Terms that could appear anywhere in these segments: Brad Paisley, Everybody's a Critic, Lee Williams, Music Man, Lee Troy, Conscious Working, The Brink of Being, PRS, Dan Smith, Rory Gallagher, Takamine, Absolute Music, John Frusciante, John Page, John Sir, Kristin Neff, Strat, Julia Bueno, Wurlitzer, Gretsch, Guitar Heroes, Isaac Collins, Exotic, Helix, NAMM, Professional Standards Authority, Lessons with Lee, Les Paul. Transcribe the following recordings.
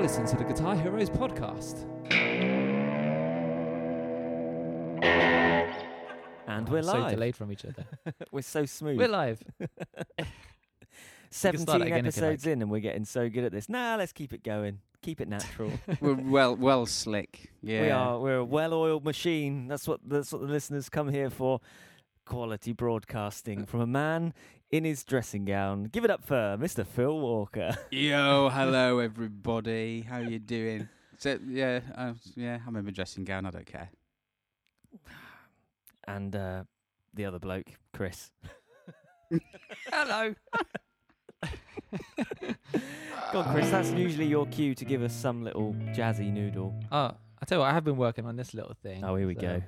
You're listening to the Guitar Heroes podcast. And we're live. So delayed from each other. We're so smooth. We're live. 17 episodes in and we're getting so good at this. Nah, let's keep it going. Keep it natural. We're well slick. Yeah. We are. We're a well-oiled machine. That's what the listeners come here for. Quality broadcasting from a man in his dressing gown. Give it up for Mr. Phil Walker. Yo, hello everybody. How you doing? So I'm in my dressing gown. I don't care. And the other bloke, Chris. Hello. God, Chris, that's usually your cue to give us some little jazzy noodle. Oh, I tell you what, I have been working on this little thing. Oh, here we go.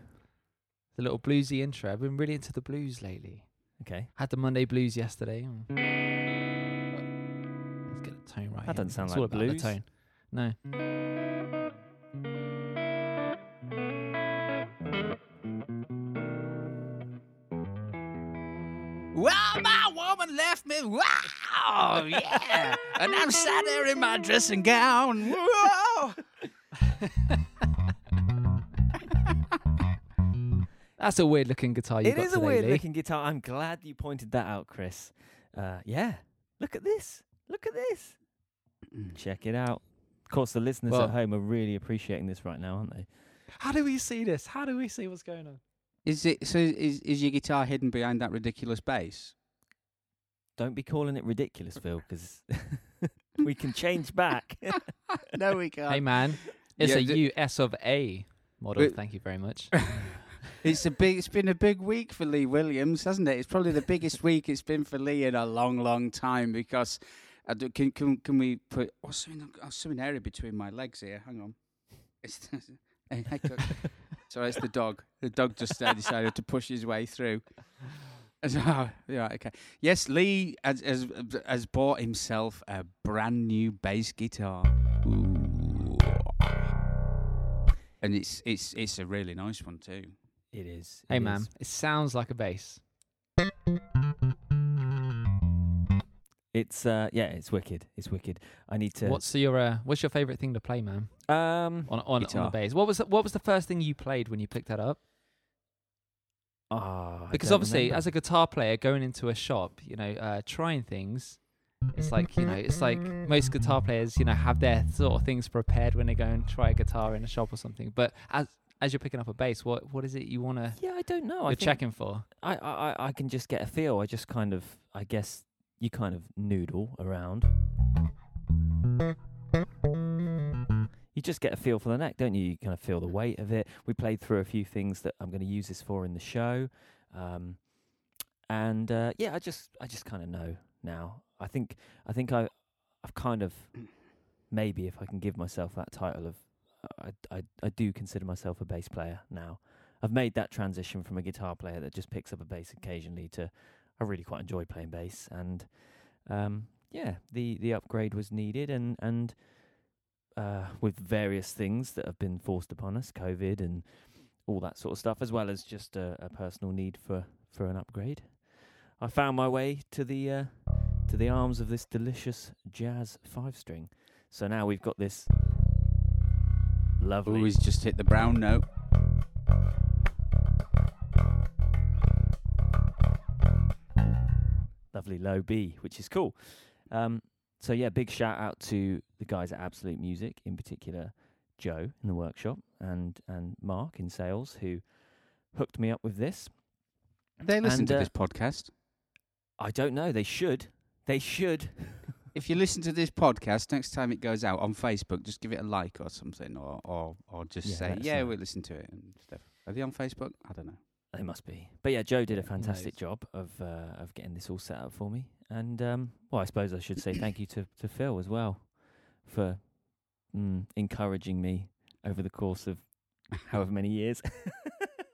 The little bluesy intro. I've been really into the blues lately. Okay. Had the Monday blues yesterday. Let's get the tone right. That doesn't sound like blues. Tone. No. Well, my woman left me. Wow, yeah. And I'm sat there in my dressing gown. Whoa. That's a weird-looking guitar you've got today, Lee. It is a weird-looking guitar. I'm glad you pointed that out, Chris. Yeah. Look at this. Look at this. Check it out. Of course, the listeners at home are really appreciating this right now, aren't they? How do we see this? How do we see what's going on? Is your guitar hidden behind that ridiculous bass? Don't be calling it ridiculous, Phil, because we can change back. No, we can't. Hey, man. It's a US of A model. Thank you very much. It's been a big week for Lee Williams, hasn't it? It's probably the biggest week it's been for Lee in a long, long time because can we put something airy between my legs here? Hang on. Sorry, it's the dog. The dog just decided to push his way through. So, yeah, okay. Yes, Lee has bought himself a brand new bass guitar. Ooh. And it's a really nice one too. It is. Hey, man, it sounds like a bass. It's it's wicked. It's wicked. I need to. What's your favourite thing to play, man? On the bass. What was the first thing you played when you picked that up? Because obviously, remember. As a guitar player, going into a shop, trying things, it's like most guitar players, have their sort of things prepared when they go and try a guitar in a shop or something. But as you're picking up a bass, what is it you want to... Yeah, I don't know. You're checking for? I can just get a feel. I just kind of... I guess you kind of noodle around. You just get a feel for the neck, don't you? You kind of feel the weight of it. We played through a few things that I'm going to use this for in the show. I just kind of know now. I think I've kind of... Maybe if I can give myself that title of... I do consider myself a bass player now. I've made that transition from a guitar player that just picks up a bass occasionally to I really quite enjoy playing bass, and the upgrade was needed, and with various things that have been forced upon us, COVID and all that sort of stuff, as well as just a personal need for an upgrade. I found my way to the arms of this delicious jazz 5-string. So now we've got this. Lovely. Always just hit the brown note. Lovely low B, which is cool. Big shout out to the guys at Absolute Music, in particular Joe in the workshop and Mark in sales, who hooked me up with this. They listen to this podcast. I don't know. They should. They should. If you listen to this podcast, next time it goes out on Facebook, just give it a like or something, or just say, yeah, we'll listen to it and stuff. Are they on Facebook? I don't know. They must be. But yeah, Joe did a fantastic job of getting this all set up for me. And, I suppose I should say thank you to Phil as well for encouraging me over the course of however many years.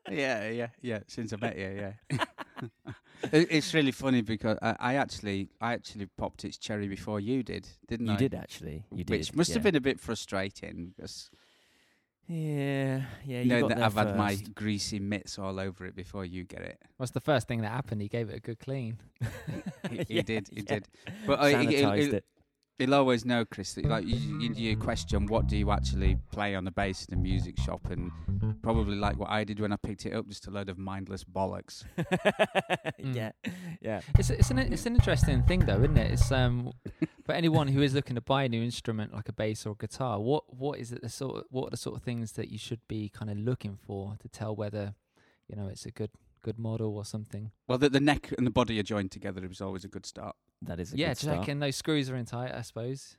Yeah, since I met you, yeah. It's really funny because I actually popped its cherry before you did, didn't I? You did actually. You did. Which must have been a bit frustrating because you know that I've had my greasy mitts all over it before you get it. What's the first thing that happened? He gave it a good clean. He did. But sanitized it. You'll always know, Chris, that like you question what do you actually play on the bass in the music shop, and probably like what I did when I picked it up, just a load of mindless bollocks. Yeah. It's an interesting thing though, isn't it? It's for anyone who is looking to buy a new instrument like a bass or a guitar, what are the sort of things that you should be kind of looking for to tell whether it's a good model or something? Well, the neck and the body are joined together. It was always a good start. That is a good start. Yeah, checking those screws are in tight, I suppose.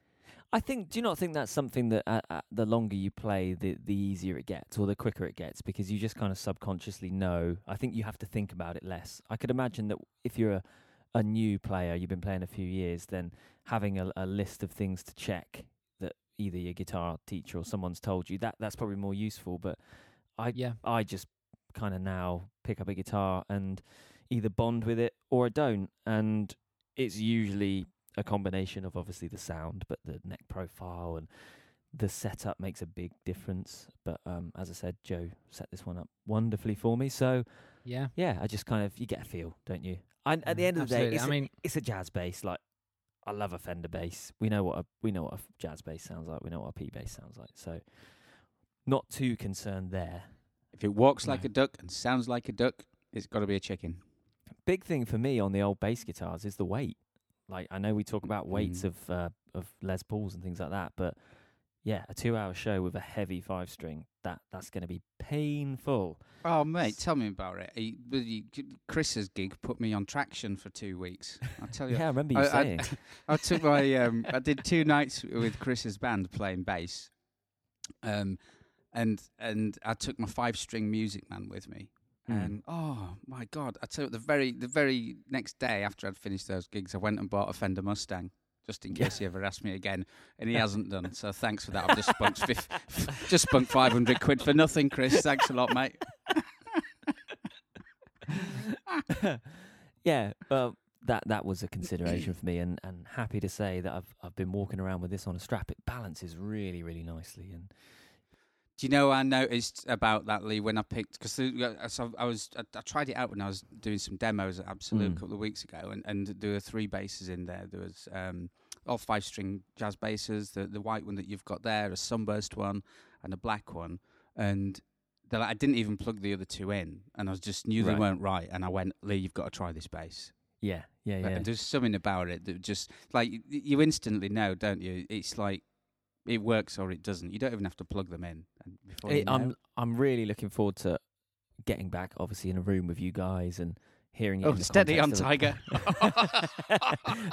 Do you not think that's something that the longer you play, the easier it gets, or the quicker it gets, because you just kind of subconsciously know. I think you have to think about it less. I could imagine that if you're a new player, you've been playing a few years, then having a list of things to check that either your guitar teacher or someone's told you, that's probably more useful. But I just kind of now pick up a guitar and either bond with it or I don't. And it's usually a combination of obviously the sound, but the neck profile and the setup makes a big difference. But as I said, Joe set this one up wonderfully for me. So yeah, I just kind of, you get a feel, don't you? And at the end of the day, it's a jazz bass. Like, I love a Fender bass. We know what a jazz bass sounds like. We know what a P bass sounds like. So not too concerned there. If it walks like a duck and sounds like a duck, it's got to be a chicken. Big thing for me on the old bass guitars is the weight. Like, I know we talk about weights of Les Pauls and things like that, but yeah, a 2-hour show with a heavy 5-string, that's going to be painful. Oh mate, tell me about it. Chris's gig put me on traction for 2 weeks. I'll tell you. Yeah, I remember you saying. I took my I did 2 nights with Chris's band playing bass, and I took my 5-string Music Man with me. And oh my God, I tell you, the very next day after I'd finished those gigs, I went and bought a Fender Mustang, just in case he ever asked me again, and he hasn't done. So thanks for that. I've just spunked £500 for nothing, Chris. Thanks a lot, mate. Yeah, well, that was a consideration for me, and happy to say that I've been walking around with this on a strap. It balances really, really nicely. And do you know, I noticed about that, Lee, when I picked, because I tried it out when I was doing some demos at Absolute a couple of weeks ago, and there were 3 basses in there. There was all 5-string jazz basses, the white one that you've got there, a sunburst one, and a black one. And I didn't even plug the other 2 in, and I just knew they weren't right. And I went, Lee, you've got to try this bass. Yeah. There's something about it that just, like, you instantly know, don't you? It's like, it works or it doesn't. You don't even have to plug them in. I'm really looking forward to getting back, obviously, in a room with you guys and hearing it. Oh, steady on, Tiger.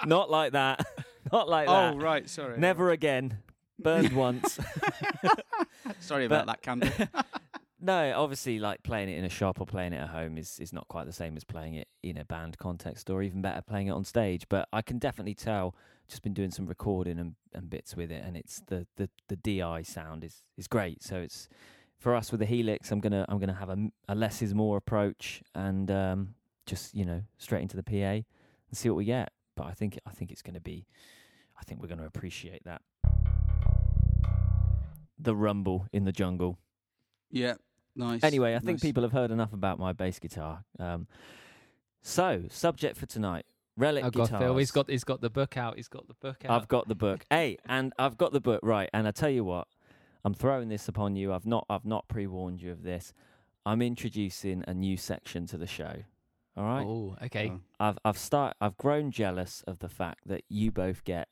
Not like that. Not like that. Oh, right, sorry. Never again. Burned once. Sorry about that, Campbell. No, obviously, like, playing it in a shop or playing it at home is not quite the same as playing it in a band context, or even better, playing it on stage. But I can definitely tell, just been doing some recording and bits with it, and it's the DI sound is great. So it's, for us with the Helix, I'm gonna have a less is more approach, and just straight into the PA and see what we get. But I think it's gonna be, I think we're gonna appreciate that. The rumble in the jungle. Yeah, nice. Anyway, I think people have heard enough about my bass guitar. So, subject for tonight, Relic Guitars. God, Phil, he's got the book out. I've got the book. Hey, and I've got the book, right. And I tell you what, I'm throwing this upon you. I've not pre-warned you of this. I'm introducing a new section to the show. All right? Oh, okay. I've grown jealous of the fact that you both get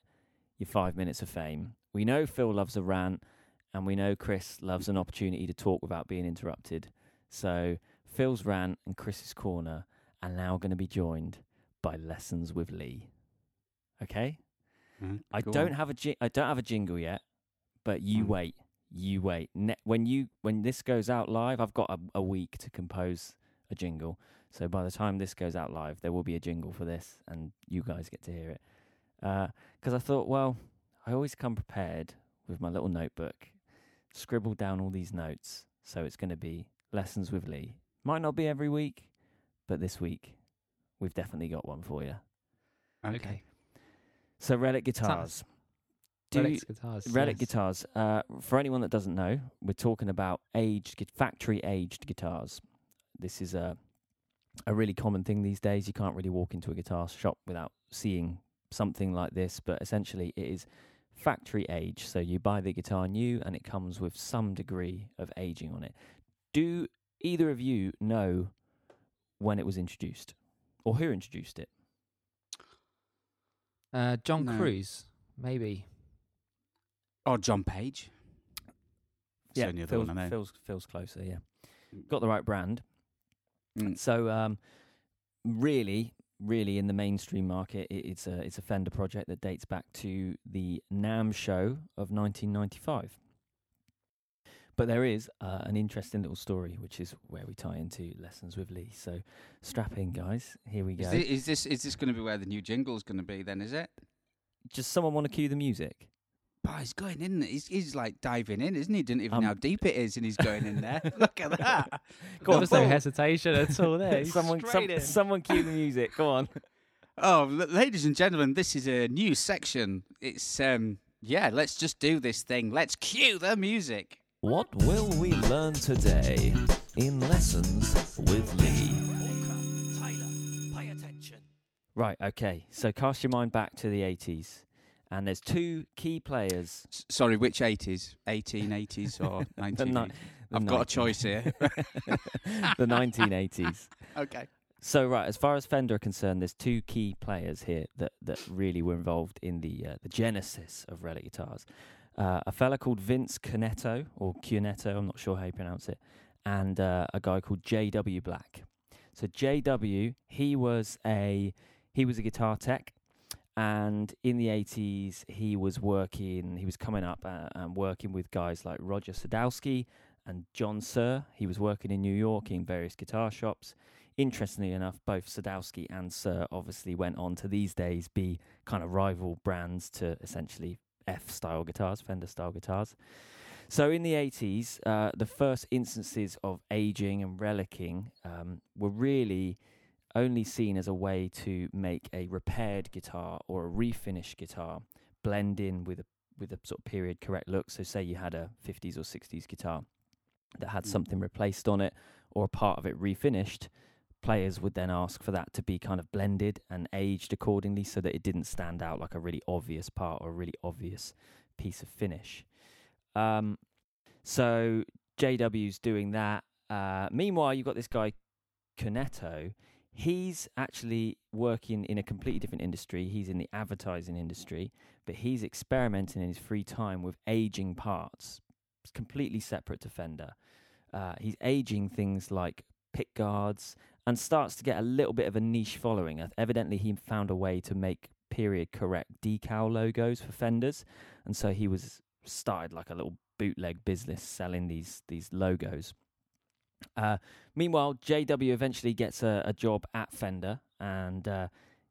your 5 minutes of fame. We know Phil loves a rant. And we know Chris loves an opportunity to talk without being interrupted. So Phil's rant and Chris's corner are now going to be joined by Lessons with Lee. Okay? I don't have a jingle yet, but you wait. When this goes out live, I've got a week to compose a jingle. So by the time this goes out live, there will be a jingle for this, and you guys get to hear it. Because I thought, well, I always come prepared with my little notebook. Scribble down all these notes, so it's going to be Lessons with Lee. Might not be every week, but this week we've definitely got one for you. Okay. So Relic Guitars. For anyone that doesn't know, we're talking about factory aged guitars. This is a really common thing these days. You can't really walk into a guitar shop without seeing something like this, but essentially it is factory age. So you buy the guitar new and it comes with some degree of aging on it. Do either of you know when it was introduced or who introduced it? John Cruise, maybe. Or John Page. Yeah, the other one I know. Phil's closer, yeah. Got the right brand. Mm. So really in the mainstream market, it's a Fender project that dates back to the NAMM show of 1995. But there is an interesting little story, which is where we tie into Lessons with Lee. So strap in, guys. Here we go. Is this going to be where the new jingle is going to be then, is it? Just someone want to cue the music? Oh, he's going in. He's like diving in, isn't he? Didn't even know how deep it is, and he's going in there. Look at that. There was no hesitation at all there. Someone cue the music. Come on. Oh, ladies and gentlemen, this is a new section. It's, let's just do this thing. Let's cue the music. What will we learn today in Lessons with Lee? Tyler, pay attention. Right, okay. So cast your mind back to the 80s. And there's two key players. Sorry, which 80s? 1880s or 1980s? I've got a choice here. The 1980s. Okay. So, right, as far as Fender are concerned, there's two key players here that really were involved in the genesis of Relic Guitars. A fella called Vince Cunetto, or Cunetto, I'm not sure how you pronounce it, and a guy called J.W. Black. So J.W., he was a guitar tech. And in the 80s, he was coming up and working with guys like Roger Sadowski and John Sir. He was working in New York in various guitar shops. Interestingly enough, both Sadowski and Sir obviously went on to these days be kind of rival brands to essentially F-style guitars, Fender-style guitars. So in the 80s, the first instances of aging and relicking were really only seen as a way to make a repaired guitar or a refinished guitar blend in with a sort of period correct look. So say you had a 50s or 60s guitar that had something replaced on it or a part of it refinished, players would then ask for that to be kind of blended and aged accordingly so that it didn't stand out like a really obvious part or a really obvious piece of finish. So JW's doing that. Meanwhile, you've got this guy, Cunetto. He's actually working in a completely different industry. He's in the advertising industry, but he's experimenting in his free time with aging parts. It's completely separate to Fender. He's aging things like pick guards and starts to get a little bit of a niche following. Evidently, he found a way to make period-correct decal logos for Fenders, and so he was started like a little bootleg business selling these logos. Meanwhile, JW eventually gets a job at Fender, and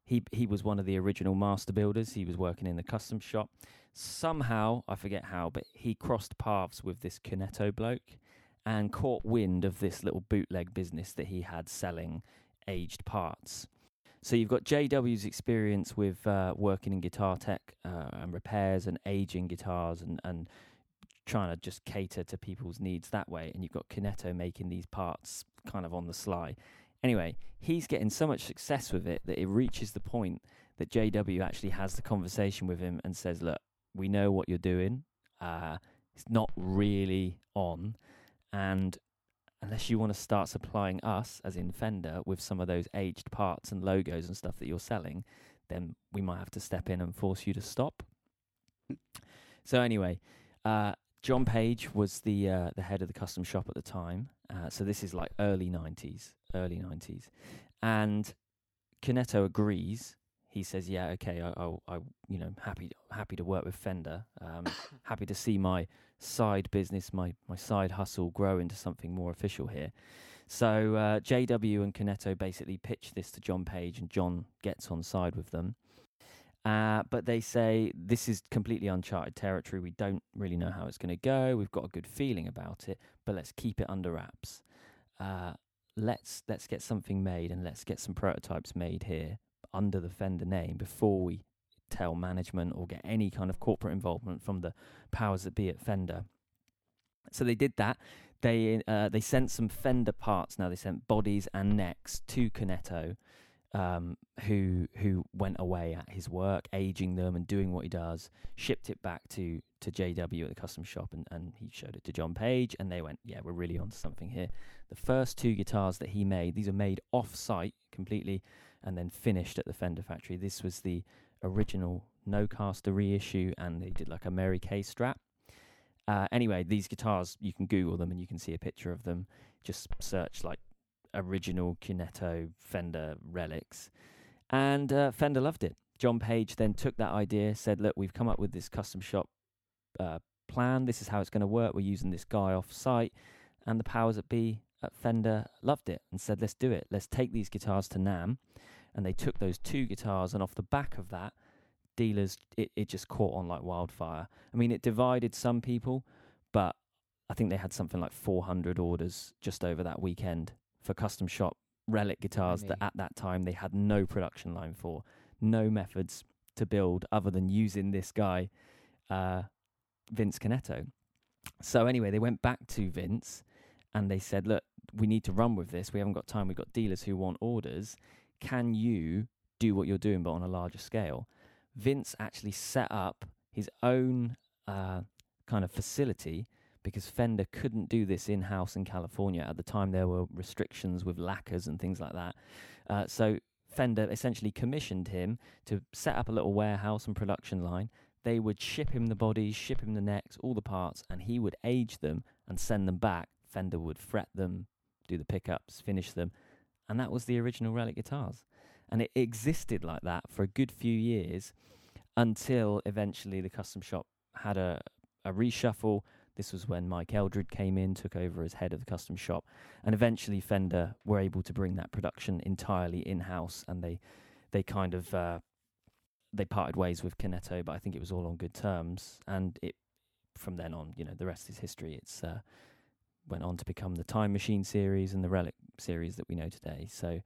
he was one of the original master builders. He was working in the custom shop. Somehow, I forget how, but he crossed paths with this Cunetto bloke and caught wind of this little bootleg business that he had selling aged parts. So you've got JW's experience with working in guitar tech and repairs and aging guitars and trying to just cater to people's needs that way, and you've got Cunetto making these parts kind of on the sly. Anyway, he's getting so much success with it that it reaches the point that JW actually has the conversation with him and says, look, we know what you're doing. It's not really on. And unless you want to start supplying us, as in Fender, with some of those aged parts and logos and stuff that you're selling, then we might have to step in and force you to stop. So anyway, John Page was the head of the custom shop at the time, so this is like early 90s, and Cunetto agrees. He says, "Yeah, okay, happy to work with Fender, happy to see my side business, my side hustle grow into something more official here." So JW and Cunetto basically pitch this to John Page, and John gets on side with them. But they say, this is completely uncharted territory. We don't really know how it's going to go. We've got a good feeling about it, but let's keep it under wraps. Let's get something made, and let's get some prototypes made here under the Fender name before we tell management or get any kind of corporate involvement from the powers that be at Fender. So they did that. They sent some Fender parts. Now they sent bodies and necks to Cunetto. who went away at his work, aging them and doing what he does, shipped it back to J.W. at the custom shop, and he showed it to John Page, and they went, yeah, we're really onto something here. The first two guitars that he made, these are made off-site completely and then finished at the Fender factory. This was the original No-Caster reissue, and they did like a Mary Kay strap. Anyway, these guitars, you can Google them and you can see a picture of them. Just search like original Cunetto Fender relics. And Fender loved it. John Page then took that idea, said, look, we've come up with this custom shop plan. This is how it's going to work. We're using this guy off site. And the powers that be at Fender loved it and said, let's do it. Let's take these guitars to NAMM. And they took those two guitars, and off the back of that, dealers, it just caught on like wildfire. I mean, it divided some people, but I think they had something like 400 orders just over that weekend for custom shop relic guitars that at that time they had no production line for, no methods to build other than using this guy, Vince Cunetto. So anyway, they went back to Vince and they said, look, we need to run with this. We haven't got time. We've got dealers who want orders. Can you do what you're doing but on a larger scale? Vince actually set up his own kind of facility because Fender couldn't do this in-house in California. At the time, there were restrictions with lacquers and things like that. So Fender essentially commissioned him to set up a little warehouse and production line. They would ship him the bodies, ship him the necks, all the parts, and he would age them and send them back. Fender would fret them, do the pickups, finish them. And that was the original Relic guitars. And it existed like that for a good few years until eventually the custom shop had a reshuffle. This was when Mike Eldred came in, took over as head of the custom shop. And eventually Fender were able to bring that production entirely in-house. And they kind of, they parted ways with Cunetto, but I think it was all on good terms. And it from then on, you know, the rest is history. It's... went on to become the Time Machine series and the Relic series that we know today. So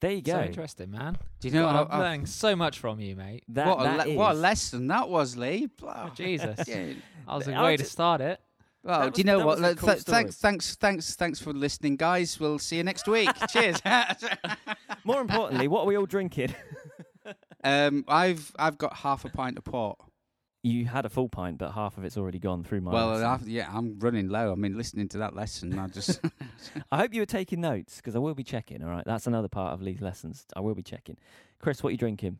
there you go. So interesting, man. Do you know what? I'm learning so much from you, mate. What a lesson that was, Lee. Oh, Jesus. Yeah. I was a way to start it. Well, do you know what? Thanks for listening, guys. We'll see you next week. Cheers. More importantly, what are we all drinking? I've got half a pint of port. You had a full pint, but half of it's already gone through my lesson. Yeah, I'm running low. I mean, listening to that lesson, I just... I hope you were taking notes, because I will be checking, all right? That's another part of Lee's lessons. I will be checking. Chris, what are you drinking?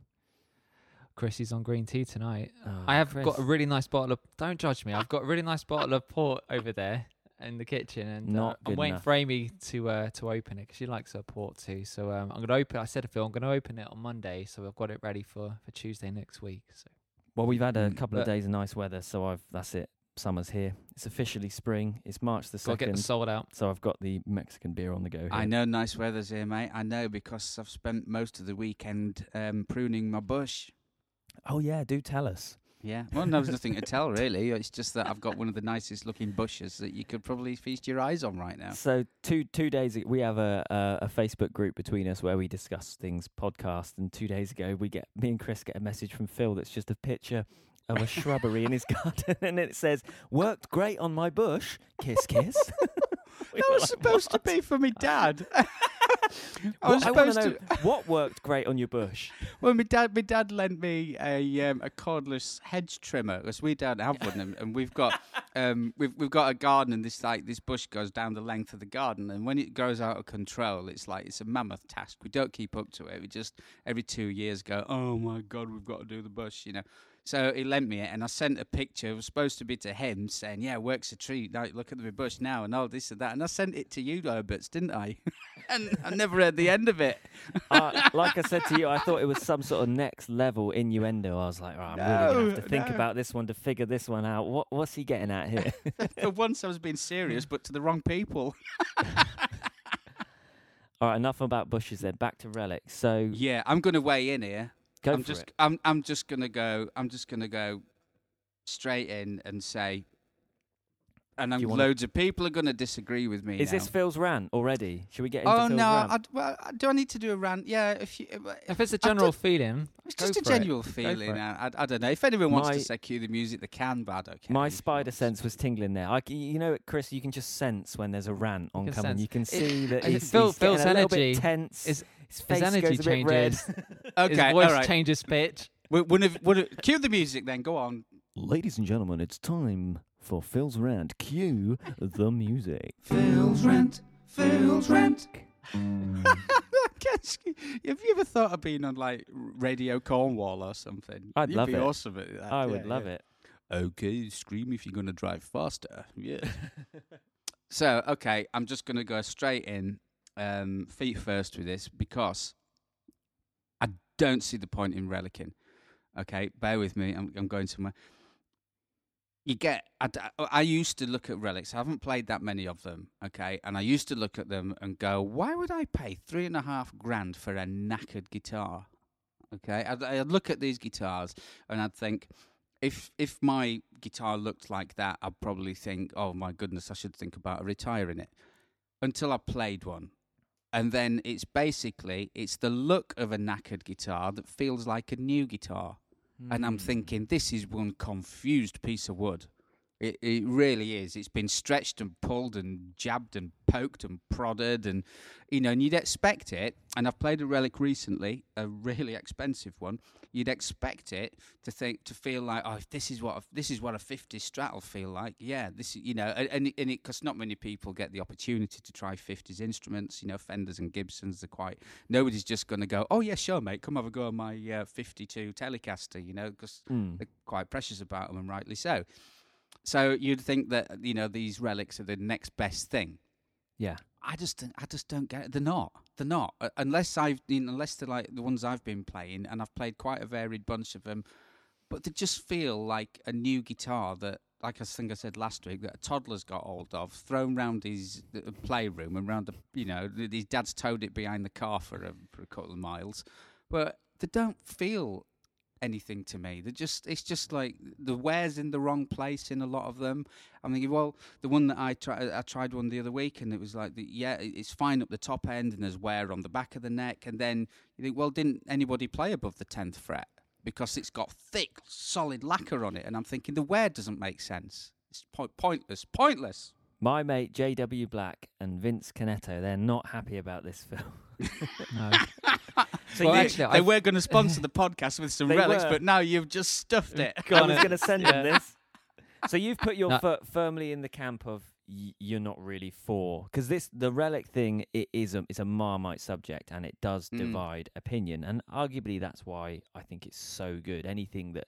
Chris is on green tea tonight. I've got a really nice bottle of... Don't judge me. I've got a really nice bottle of port over there in the kitchen, and I'm waiting for Amy to open it, because she likes her port too. So I'm going to open it. I said to Phil, I'm going to open it on Monday, so I've got it ready for Tuesday next week, so... Well, we've had a couple of days of nice weather, so that's it. Summer's here. It's officially spring. It's March the 2nd. Got to get the sold out. So I've got the Mexican beer on the go here. I know nice weather's here, mate. I know, because I've spent most of the weekend pruning my bush. Oh, yeah, do tell us. Yeah. Well, there's nothing to tell, really. It's just that I've got one of the nicest looking bushes that you could probably feast your eyes on right now. So two days ago, we have a Facebook group between us where we discuss things, podcast, and 2 days ago, me and Chris get a message from Phil that's just a picture of a shrubbery in his garden, and it says, worked great on my bush, kiss, kiss. That was supposed to be for me dad. I want to know what worked great on your bush. Well, my dad lent me a cordless hedge trimmer, because we don't have one, and we've got a garden, and this bush goes down the length of the garden, and when it goes out of control, it's a mammoth task. We don't keep up to it. We just every 2 years go, oh my God, we've got to do the bush, you know. So he lent me it, and I sent a picture. It was supposed to be to him, saying, yeah, work's a treat. Now look at the bush now, and all this and that. And I sent it to you, Herberts, didn't I? And I never heard the end of it. Like I said to you, I thought it was some sort of next level innuendo. I was like, right, I'm really going to have to think about this one to figure this one out. What's he getting at here? For once I was being serious, but to the wrong people. All right, enough about bushes then. Back to relics. So yeah, I'm going to weigh in here. I'm just gonna go straight in and say and loads of people are going to disagree with me. Is this Phil's rant already? Should we get into Phil's rant? Do I need to do a rant? Yeah, if it's a general feeling, it's just a general feeling. I don't know. If anyone wants to say cue the music, they can, but I don't care. My spider sense was tingling there. You know, Chris, you can just sense when there's a rant oncoming. You can see that Phil's getting a little bit tense. His energy changes. Okay, his voice changes pitch. Cue the music, then. Go on. Ladies and gentlemen, it's time for Phil's Rant. Cue the music. Phil's Rant, Phil's Rant. Have you ever thought of being on, like, Radio Cornwall or something? You'd love it. You'd be awesome at that. I would love it. Okay, scream if you're going to drive faster. Yeah. So, okay, I'm just going to go straight in, feet first with this, because I don't see the point in relicking. Okay, bear with me. I'm going somewhere. I used to look at relics. I haven't played that many of them, okay? And I used to look at them and go, why would I pay $3,500 for a knackered guitar? Okay, I'd look at these guitars and I'd think, if my guitar looked like that, I'd probably think, oh my goodness, I should think about retiring it. Until I played one. And then it's the look of a knackered guitar that feels like a new guitar. And I'm thinking, this is one confused piece of wood. It really is. It's been stretched and pulled and jabbed and poked and prodded and, you know, and you'd expect it. And I've played a relic recently, a really expensive one. You'd expect it to feel like, oh, if this is what a 50 Strat will feel like. Yeah, this, you know, and because not many people get the opportunity to try 50s instruments. You know, Fenders and Gibsons are nobody's just going to go, oh yeah, sure mate, come have a go on my 52 Telecaster, you know, because they're quite precious about them, and rightly so. So you'd think that, you know, these relics are the next best thing. Yeah, I just don't get it. They're not. Unless they're like the ones I've been playing, and I've played quite a varied bunch of them, but they just feel like a new guitar that, like I think I said last week, that a toddler's got hold of, thrown round his playroom and round his dad's towed it behind the car for a couple of miles, but they don't feel anything to me. It's just like the wear's in the wrong place in a lot of them. I'm thinking, well, the one that I tried one the other week, and it was like, it's fine up the top end, and there's wear on the back of the neck. And then you think, well, didn't anybody play above the 10th fret? Because it's got thick, solid lacquer on it. And I'm thinking, the wear doesn't make sense. It's pointless. My mate J.W. Black and Vince Cunetto, they're not happy about this film. No. So they were going to sponsor the podcast with some relics, but now you've just stuffed it. I was going to send them this. So you've put your foot firmly in the camp of you're not really for, because the relic thing, it's a Marmite subject, and it does divide opinion, and arguably that's why I think it's so good. Anything that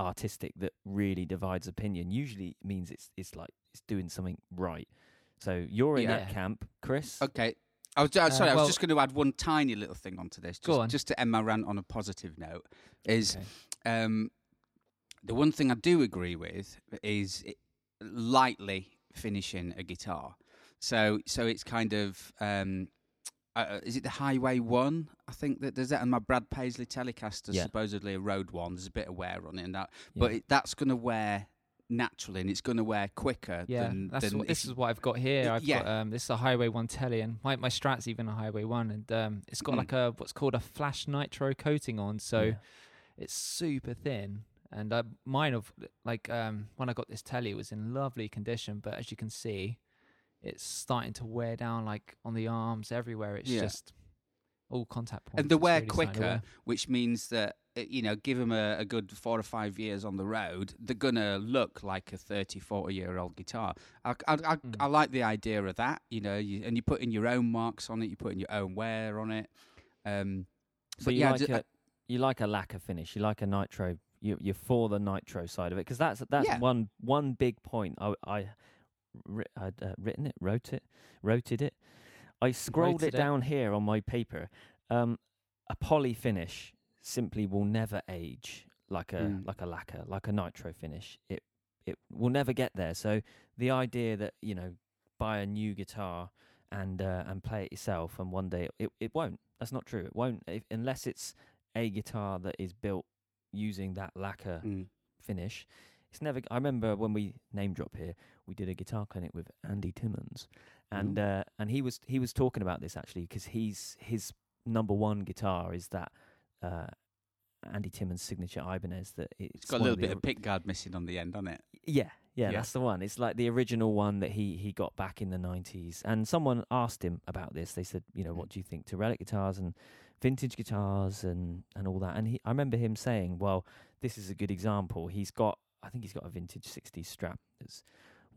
artistic that really divides opinion usually means it's like it's doing something right. So you're in that camp, Chris. Okay. I was just going to add one tiny little thing onto this, just to end my rant on a positive note, is the one thing I do agree with is lightly finishing a guitar. So it's kind of, is it the Highway 1? I think that there's that, and my Brad Paisley Telecaster, supposedly a Road 1. There's a bit of wear on it and that, but that's going to wear naturally, and it's going to wear quicker this is what I've got here. I've got this is a Highway 1 Telly, and my Strat's even a Highway 1, and it's got like a what's called a flash nitro coating on, so it's super thin. And mine of like when I got this Telly, it was in lovely condition, but as you can see, it's starting to wear down, like on the arms, everywhere. It's just all contact points, and the wear really quicker, which means that, you know, give them a good 4 or 5 years on the road, they're going to look like a 30, 40-year-old guitar. I like the idea of that, you know, and you put in your own marks on it, you put in your own wear on it. You like a lacquer finish, you like a nitro, you're for the nitro side of it, because that's one big point. I'd wrote it. I scrolled it down here on my paper. A poly finish simply will never age like a lacquer, like a nitro finish. It will never get there. So the idea that, you know, buy a new guitar and play it yourself, and one day it won't. That's not true. It won't, unless it's a guitar that is built using that lacquer finish. it's never. I remember when we name drop here, we did a guitar clinic with Andy Timmons, and he was talking about this actually, because his number one guitar is that Andy Timmons' signature Ibanez that it's got a little bit of pick guard missing on the end, hasn't it? Yeah, that's the one. It's like the original one that he got back in the 90s. And someone asked him about this. They said, you know, what do you think to Relic guitars and vintage guitars and all that? And I remember him saying, well, this is a good example. I think he's got a vintage 60s Strat that's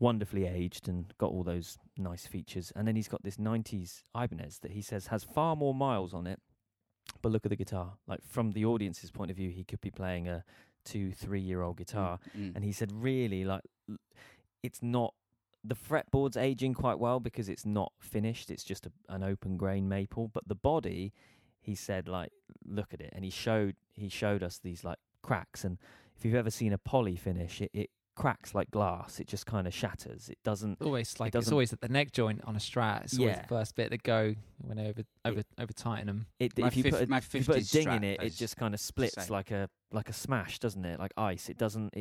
wonderfully aged and got all those nice features. And then he's got this 90s Ibanez that he says has far more miles on it. But look at the guitar. Like, from the audience's point of view, he could be playing a 2-3-year-old guitar. And he said, really, like, it's not, the fretboard's aging quite well because it's not finished. It's just an open grain maple. But the body, he said, like, look at it. And he showed us these, like, cracks. And if you've ever seen a poly finish, it cracks like glass. It just kind of shatters. It doesn't always, like, it's always at the neck joint on a Strat. It's always the first bit that go when over tighten them. If you put a ding in it, it just kind of splits like a smash, doesn't it? Like ice. It doesn't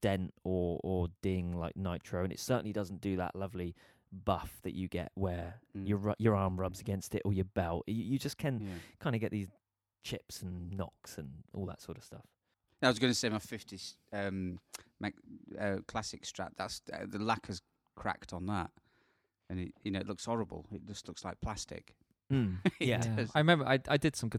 dent or ding like nitro, and it certainly doesn't do that lovely buff that you get where your arm rubs against it or your belt. You just can kind of get these chips and knocks and all that sort of stuff. I was going to say my 50s classic Strat. That's the lacquer's cracked on that, and it looks horrible. It just looks like plastic. I remember I did some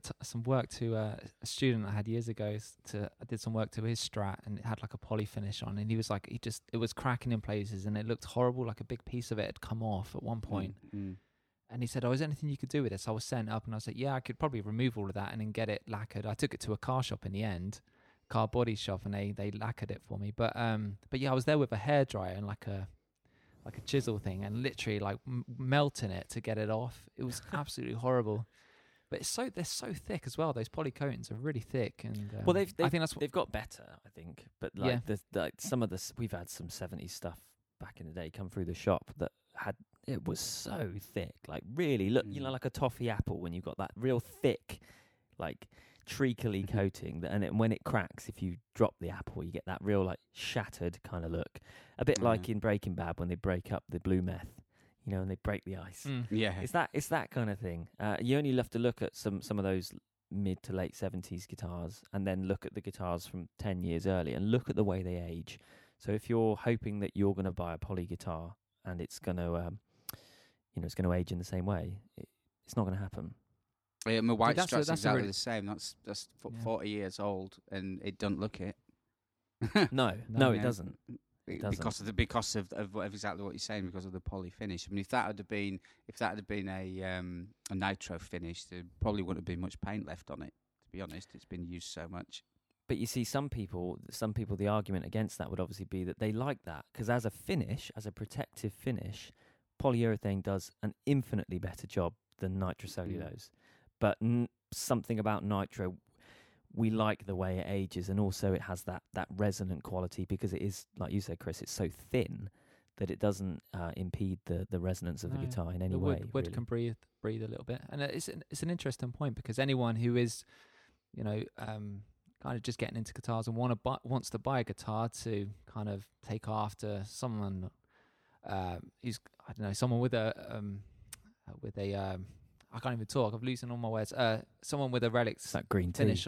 work to a student I had years ago. I did some work to his Strat, and it had like a poly finish on, and he was like, it was cracking in places, and it looked horrible. Like a big piece of it had come off at one point. And he said, is there anything you could do with this? I was sent up, and I was like, I could probably remove all of that and then get it lacquered. I took it to a car shop in the end. Car body shop, and they lacquered it for me, but I was there with a hairdryer and like a chisel thing, and literally like melting it to get it off. It was absolutely horrible. But they're so thick as well. Those poly coatings are really thick, and well, they've I think that's what they've got better, I think. But like some of this, we've had some 70s stuff back in the day come through the shop that had, it was so thick, like really look, you know, like a toffee apple when you've got that real thick, like treacly coating, and when it cracks, if you drop the apple, you get that real like shattered kind of look, a bit like in Breaking Bad when they break up the blue meth, you know, and they break the ice. It's that kind of thing. You only have to look at some of those mid to late 70s guitars, and then look at the guitars from 10 years earlier, and look at the way they age. So if you're hoping that you're going to buy a poly guitar and it's going to age in the same way, it's not going to happen. Yeah, my white Strat's exactly the same. That's 40 years old, and it doesn't look it. No, it doesn't. Because of exactly what you're saying, because of the poly finish. I mean, if that had been a nitro finish, there probably wouldn't have been much paint left on it. To be honest, it's been used so much. But you see, some people, the argument against that would obviously be that they like that because as a finish, as a protective finish, polyurethane does an infinitely better job than nitrocellulose. But something about nitro, we like the way it ages, and also it has that resonant quality because it is, like you said, Chris, it's so thin that it doesn't impede the resonance of the guitar in any way. Wood really can breathe a little bit, and it's an interesting point because anyone who is, you know, kind of just getting into guitars and wants to buy a guitar to kind of take after someone who's, I don't know, someone with a I can't even talk. I'm losing all my words. Someone with a Relic finish.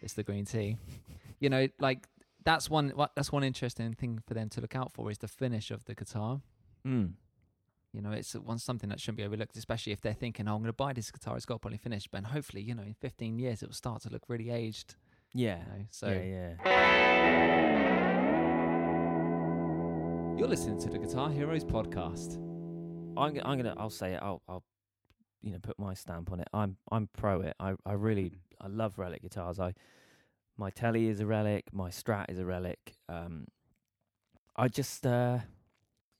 It's the green tea. You know, like that's one interesting thing for them to look out for is the finish of the guitar. You know, it's something that shouldn't be overlooked, especially if they're thinking, "Oh, I'm going to buy this guitar. It's got a poly finish, but hopefully, you know, in 15 years, it will start to look really aged." Yeah. You know, so. Yeah. You're listening to the Guitar Heroes podcast. I'll you know, put my stamp on it. I'm pro it. I love Relic guitars. My Telly is a Relic. My Strat is a Relic. I'm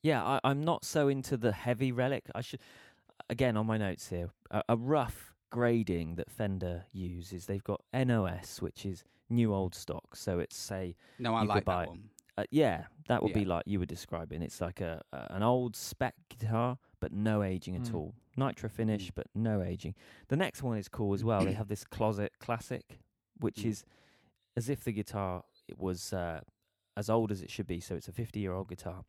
not so into the heavy Relic. I should, again, on my notes here, a rough grading that Fender uses. They've got NOS, which is new old stock. So it's that one. That would be like you were describing. It's like an old spec guitar, but no aging at all. Nitro finish, but no aging. The next one is cool as well. They have this Closet Classic, which is as if the guitar it was as old as it should be, so it's a 50-year-old guitar,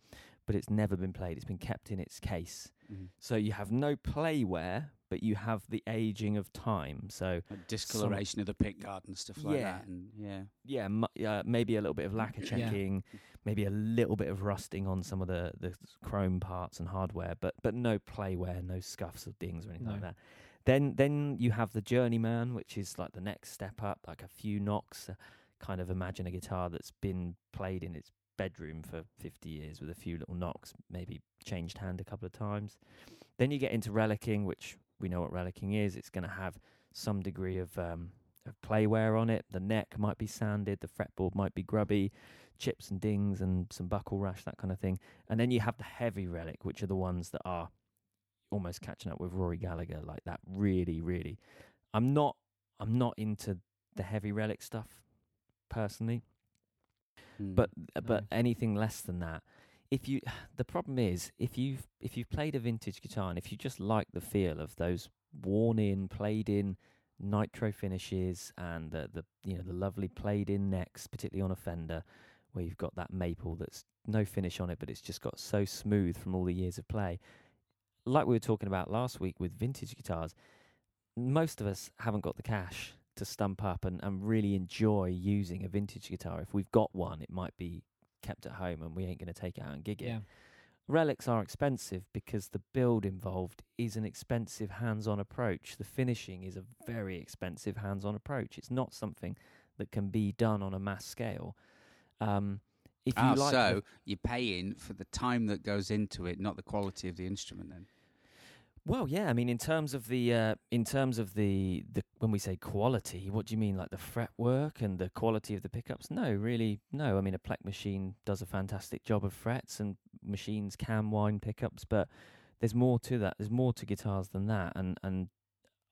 but it's never been played. It's been kept in its case. Mm-hmm. So you have no play wear, but you have the aging of time. So a discoloration of the pick guard and stuff like that. And maybe a little bit of lacquer checking, maybe a little bit of rusting on some of the chrome parts and hardware, but no play wear, no scuffs or dings or anything like that. Then you have the journeyman, which is like the next step up, like a few knocks. Kind of imagine a guitar that's been played in its bedroom for 50 years with a few little knocks, maybe changed hand a couple of times. Then you get into relicking, which we know what relicking is. It's going to have some degree of play wear on it. The neck might be sanded, the fretboard might be grubby, chips and dings and some buckle rash, that kind of thing. And then you have the heavy relic, which are the ones that are almost catching up with Rory Gallagher, like that really, really. I'm not into the heavy relic stuff personally, but anything less than that. The problem is if you've played a vintage guitar and if you just like the feel of those worn in, played in nitro finishes and the lovely played in necks, particularly on a Fender, where you've got that maple that's no finish on it, but it's just got so smooth from all the years of play. Like we were talking about last week with vintage guitars, most of us haven't got the cash to stump up and really enjoy using a vintage guitar. If we've got one, it might be kept at home and we ain't going to take it out and gig it. Yeah. Relics are expensive because the build involved is an expensive hands-on approach. The finishing is a very expensive hands-on approach. It's not something that can be done on a mass scale. You're paying for the time that goes into it, not the quality of the instrument then? Well, yeah, I mean, in terms of the when we say quality, what do you mean, like the fretwork and the quality of the pickups? No, really, no. I mean, a Plec machine does a fantastic job of frets, and machines can wind pickups, but there's more to that. There's more to guitars than that, and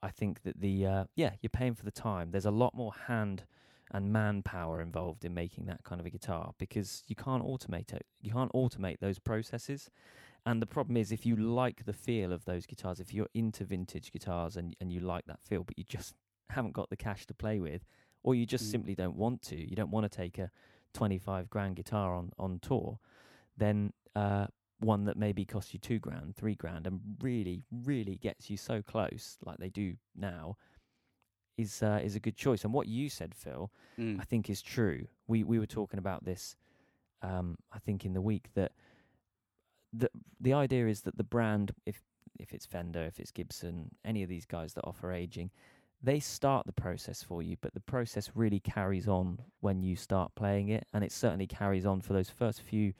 I think that you're paying for the time. There's a lot more hand and manpower involved in making that kind of a guitar because you can't automate it. You can't automate those processes. And the problem is, if you like the feel of those guitars, if you're into vintage guitars and you like that feel, but you just haven't got the cash to play with, or you just simply don't want to, you don't want to take a 25 grand guitar on tour, then one that maybe costs you 2 grand, 3 grand, and really, really gets you so close, like they do now, is a good choice. And what you said, Phil, I think is true. We were talking about this, I think, in the week that. The idea is that the brand, if it's Fender, if it's Gibson, any of these guys that offer aging, they start the process for you, but the process really carries on when you start playing it, and it certainly carries on for those first few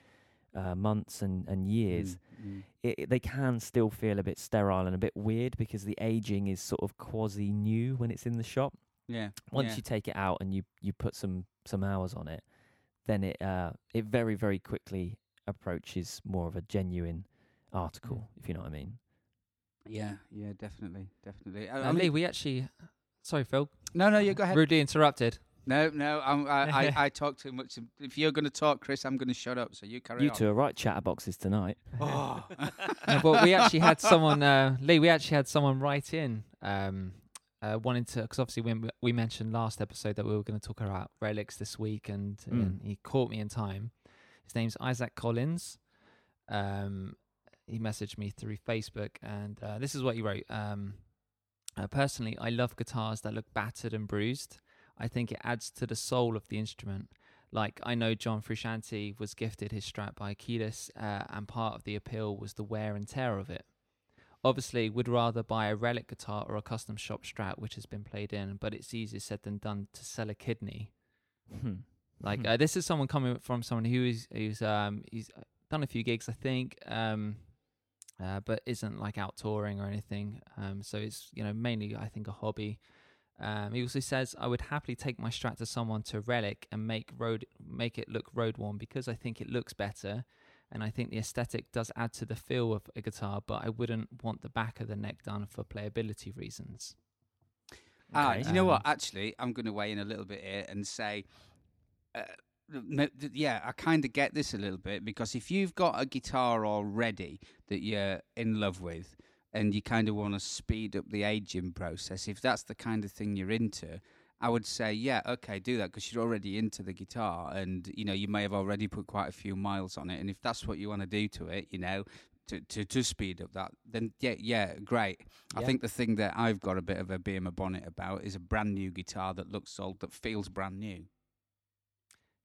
months and years. Mm. They can still feel a bit sterile and a bit weird because the aging is sort of quasi-new when it's in the shop. Yeah. Once you take it out and you put some hours on it, then it very, very quickly approaches more of a genuine article, if you know what I mean. Yeah, definitely. And Lee, we actually... Sorry, Phil. No, you go ahead. Rudely interrupted. No, I talk too much. If you're going to talk, Chris, I'm going to shut up, so you carry on. You two are right chatterboxes tonight. Oh. No, but we actually had someone, Lee, write in, wanting to... Because obviously when we mentioned last episode that we were going to talk about relics this week, and he caught me in time. His name's Isaac Collins. He messaged me through Facebook, and this is what he wrote. Personally, I love guitars that look battered and bruised. I think it adds to the soul of the instrument. Like, I know John Frusciante was gifted his Strat by Achilles, and part of the appeal was the wear and tear of it. Obviously, would rather buy a relic guitar or a custom shop Strat, which has been played in, but it's easier said than done to sell a kidney. Like, this is someone coming from someone who's done a few gigs, I think, but isn't like out touring or anything. So it's, mainly, I think, a hobby. He also says, I would happily take my Strat to someone to relic and make it look road worn because I think it looks better. And I think the aesthetic does add to the feel of a guitar, but I wouldn't want the back of the neck done for playability reasons. Okay. You know what? Actually, I'm going to weigh in a little bit here and say... I kind of get this a little bit because if you've got a guitar already that you're in love with and you kind of want to speed up the aging process, if that's the kind of thing you're into, I would say, yeah, okay, do that, because you're already into the guitar and, you know, you may have already put quite a few miles on it. And if that's what you want to do to it, you know, to speed up that, then yeah, great. Yeah. I think the thing that I've got a bit of a bee in my bonnet about is a brand new guitar that looks old, that feels brand new.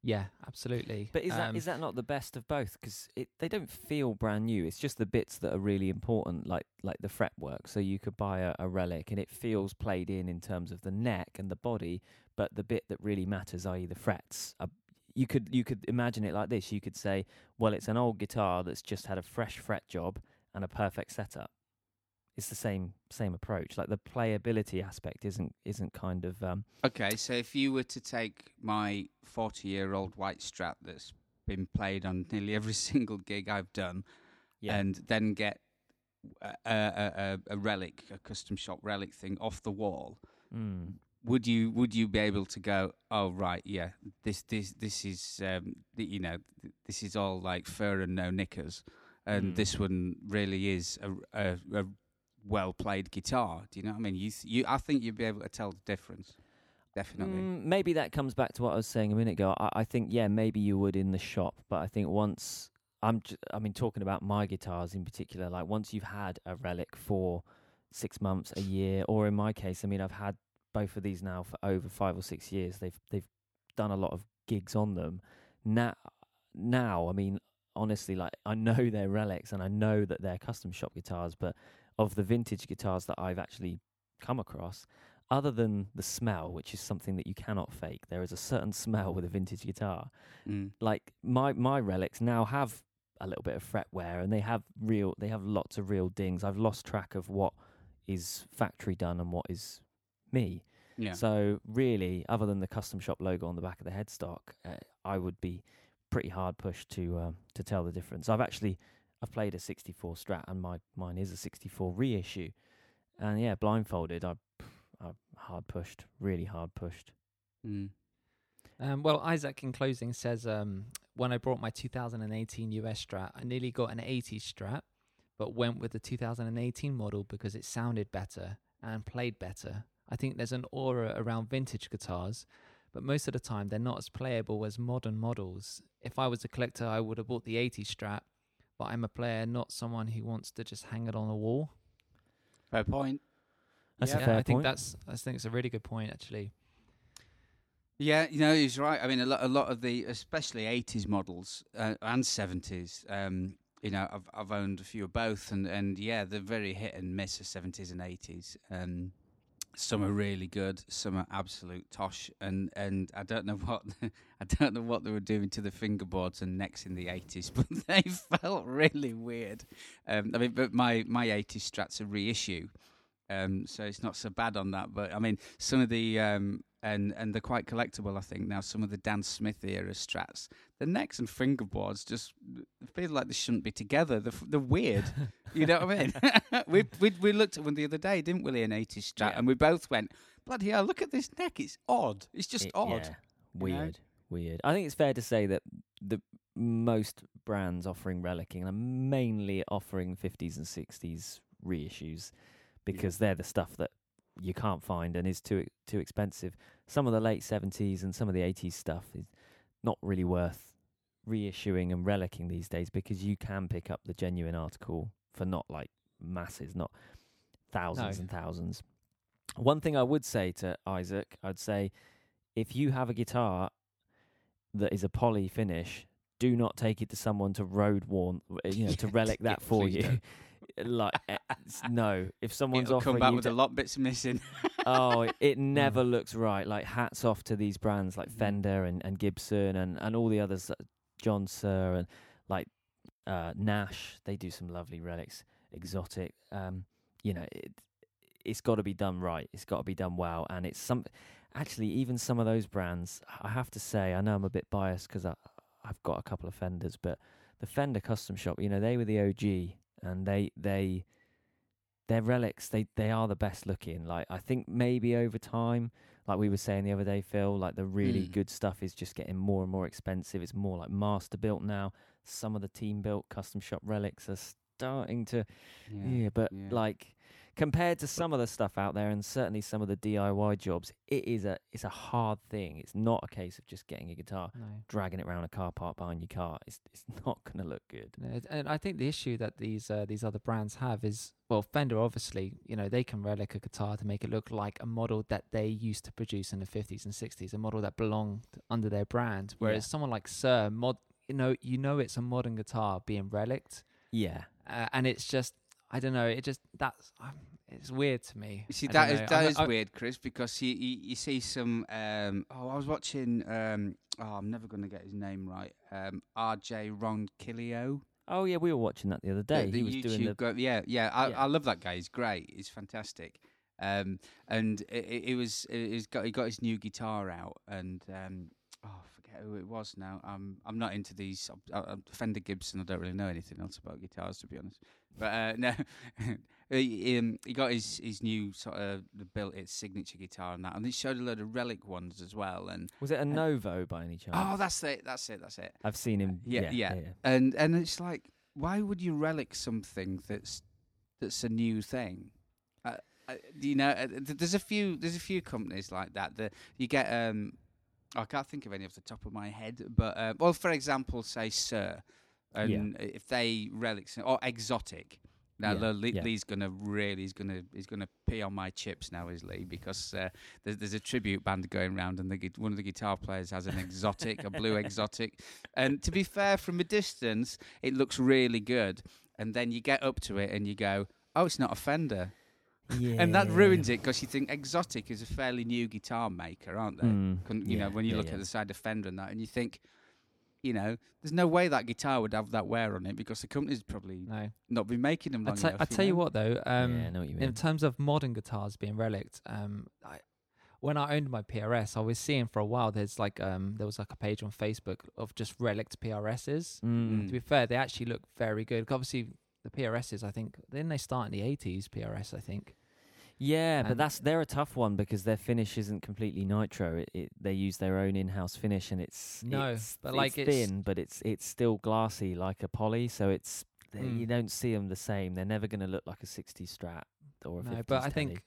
Yeah, absolutely. But is that not the best of both? Because they don't feel brand new. It's just the bits that are really important, like the fretwork. So you could buy a Relic, and it feels played in terms of the neck and the body. But the bit that really matters, i.e., the frets, you could imagine it like this. You could say, well, it's an old guitar that's just had a fresh fret job and a perfect setup. It's the same approach. Like the playability aspect isn't kind of. Okay, so if you were to take my 40-year-old white Strat that's been played on nearly every single gig I've done, and then get a Relic, a custom shop Relic thing off the wall, would you be able to go, oh right, yeah, this is this is all like fur and no knickers, and this one really is a well-played guitar. Do you know what I mean? I think you'd be able to tell the difference. Definitely. Maybe that comes back to what I was saying a minute ago. I think, yeah, maybe you would in the shop, but I think once talking about my guitars in particular, like once you've had a Relic for 6 months, a year, or in my case, I mean, I've had both of these now for over 5 or 6 years. They've done a lot of gigs on them. Now, I mean, honestly, like I know they're Relics and I know that they're custom shop guitars, but of the vintage guitars that I've actually come across, other than the smell, which is something that you cannot fake, there is a certain smell with a vintage guitar. Like my Relics now have a little bit of fret wear, and they have lots of real dings. I've lost track of what is factory done and what is me. Yeah. So really, other than the custom shop logo on the back of the headstock, I would be pretty hard pushed to tell the difference. I've played a 64 Strat, and mine is a 64 reissue. And yeah, blindfolded, I'm really hard pushed. Well, Isaac, in closing, says, when I brought my 2018 US Strat, I nearly got an 80s Strat, but went with the 2018 model because it sounded better and played better. I think there's an aura around vintage guitars, but most of the time they're not as playable as modern models. If I was a collector, I would have bought the 80s Strat, but I'm a player, not someone who wants to just hang it on the wall. Fair point. That's a fair point. I think it's a really good point, actually. Yeah, you know, he's right. I mean, a lot of the, especially 80s models and 70s, you know, I've owned a few of both, and yeah, they're very hit and miss, the 70s and 80s. Some are really good, some are absolute tosh, and I don't know what they were doing to the fingerboards and necks in the 80s, but they felt really weird. I mean, but my 80s Strat's a reissue, so it's not so bad on that. But I mean, some of the and they're quite collectible, I think now. Some of the Dan Smith era Strats, the necks and fingerboards just feel like they shouldn't be together. They're weird. You know what I mean? we looked at one the other day, didn't we, an 80s Strat, and we both went, bloody hell, look at this neck. It's odd. It's just odd. Yeah. Weird. I think it's fair to say that the most brands offering relicking are mainly offering 50s and 60s reissues because they're the stuff that you can't find and is too expensive. Some of the late 70s and some of the 80s stuff is not really worth reissuing and relicking these days because you can pick up the genuine article for not like masses, not thousands and thousands. One thing I would say to Isaac, I'd say if you have a guitar that is a poly finish, do not take it to someone to road warn, you know, to relic that for you. Don't. Like no, if someone's offering, come back with a lot bits missing. Oh, it never looks right. Like hats off to these brands like Fender and Gibson and all the others, John Sir and like Nash. They do some lovely relics, exotic. You know, it's got to be done right. It's got to be done well. And it's actually even some of those brands. I have to say, I know I'm a bit biased because I've got a couple of Fenders, but the Fender Custom Shop, you know, they were the OG. And their relics, they are the best looking. Like I think maybe over time, like we were saying the other day, Phil, like the really good stuff is just getting more and more expensive. It's more like master built now. Some of the team built custom shop relics are starting to, like compared to some of the stuff out there, and certainly some of the DIY jobs, it's a hard thing. It's not a case of just getting a guitar, dragging it around a car park behind your car. It's not going to look good. No, and I think the issue that these other brands have is, well, Fender obviously, you know, they can relic a guitar to make it look like a model that they used to produce in the 50s and 60s, a model that belonged under their brand. Whereas someone like Sir, you know, it's a modern guitar being reliced. Yeah, and it's just, I don't know. It just it's weird to me. See, that is weird, Chris, because you see some. I was watching. I'm never going to get his name right. R.J. Ronquillo. Oh yeah, we were watching that the other day. He was YouTube doing the. I love that guy. He's great. He's fantastic. And he got his new guitar out, and who it was now. I'm not into these Fender, Gibson. I don't really know anything else about guitars, to be honest. But no, he got his new sort of built signature guitar and that, and it showed a load of relic ones as well. And was it a Novo by any chance? Oh, that's it. I've seen him. Yeah. And it's like, why would you relic something that's a new thing? You know, there's a few companies like that that you get. I can't think of any off the top of my head, but for example, say Sir, and if they relics or Exotic, now Lee's gonna pee on my chips now, is Lee, because there's a tribute band going round, and one of the guitar players has an Exotic, a blue Exotic, and to be fair, from a distance it looks really good, and then you get up to it and you go, oh, it's not a Fender. Yeah. And that ruins it, because you think Exotic is a fairly new guitar maker, aren't they? You know, when you look at the side of Fender and that, and you think, you know, there's no way that guitar would have that wear on it, because the company's probably not been making them long enough. I tell you what, though, I know what you mean. In terms of modern guitars being relicked, when I owned my PRS, I was seeing for a while there was a page on Facebook of just relicked PRSs. Mm. To be fair, they actually look very good. Obviously, the PRSs, I think, didn't they start in the 80s, PRS, I think? Yeah, but they're a tough one, because their finish isn't completely nitro. They use their own in-house finish, and it's thin, but it's still glassy like a poly. So you don't see them the same. They're never going to look like a 60s Strat or a 50s. But I think,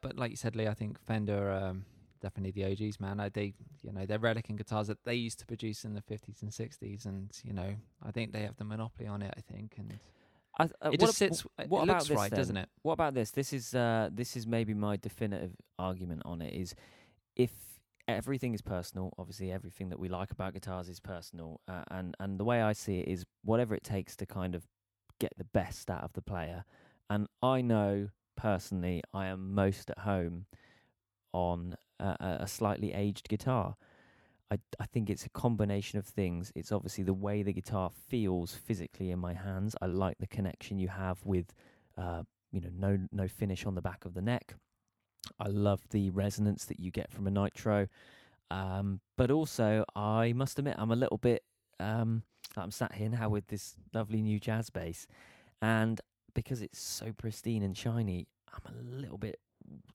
but like you said, Lee, I think Fender definitely the OGs, man. They're relicking guitars that they used to produce in the 50s and 60s, and you know, I think they have the monopoly on it. I think and. It just sits. What about this, right, doesn't it? What about this? This is maybe my definitive argument on it. Is if everything is personal, obviously everything that we like about guitars is personal, and the way I see it is whatever it takes to kind of get the best out of the player. And I know personally, I am most at home on a slightly aged guitar. I think it's a combination of things. It's obviously the way the guitar feels physically in my hands. I like the connection you have with, no finish on the back of the neck. I love the resonance that you get from a nitro. But also, I must admit, I'm a little bit... I'm sat here now with this lovely new jazz bass. And because it's so pristine and shiny, I'm a little bit...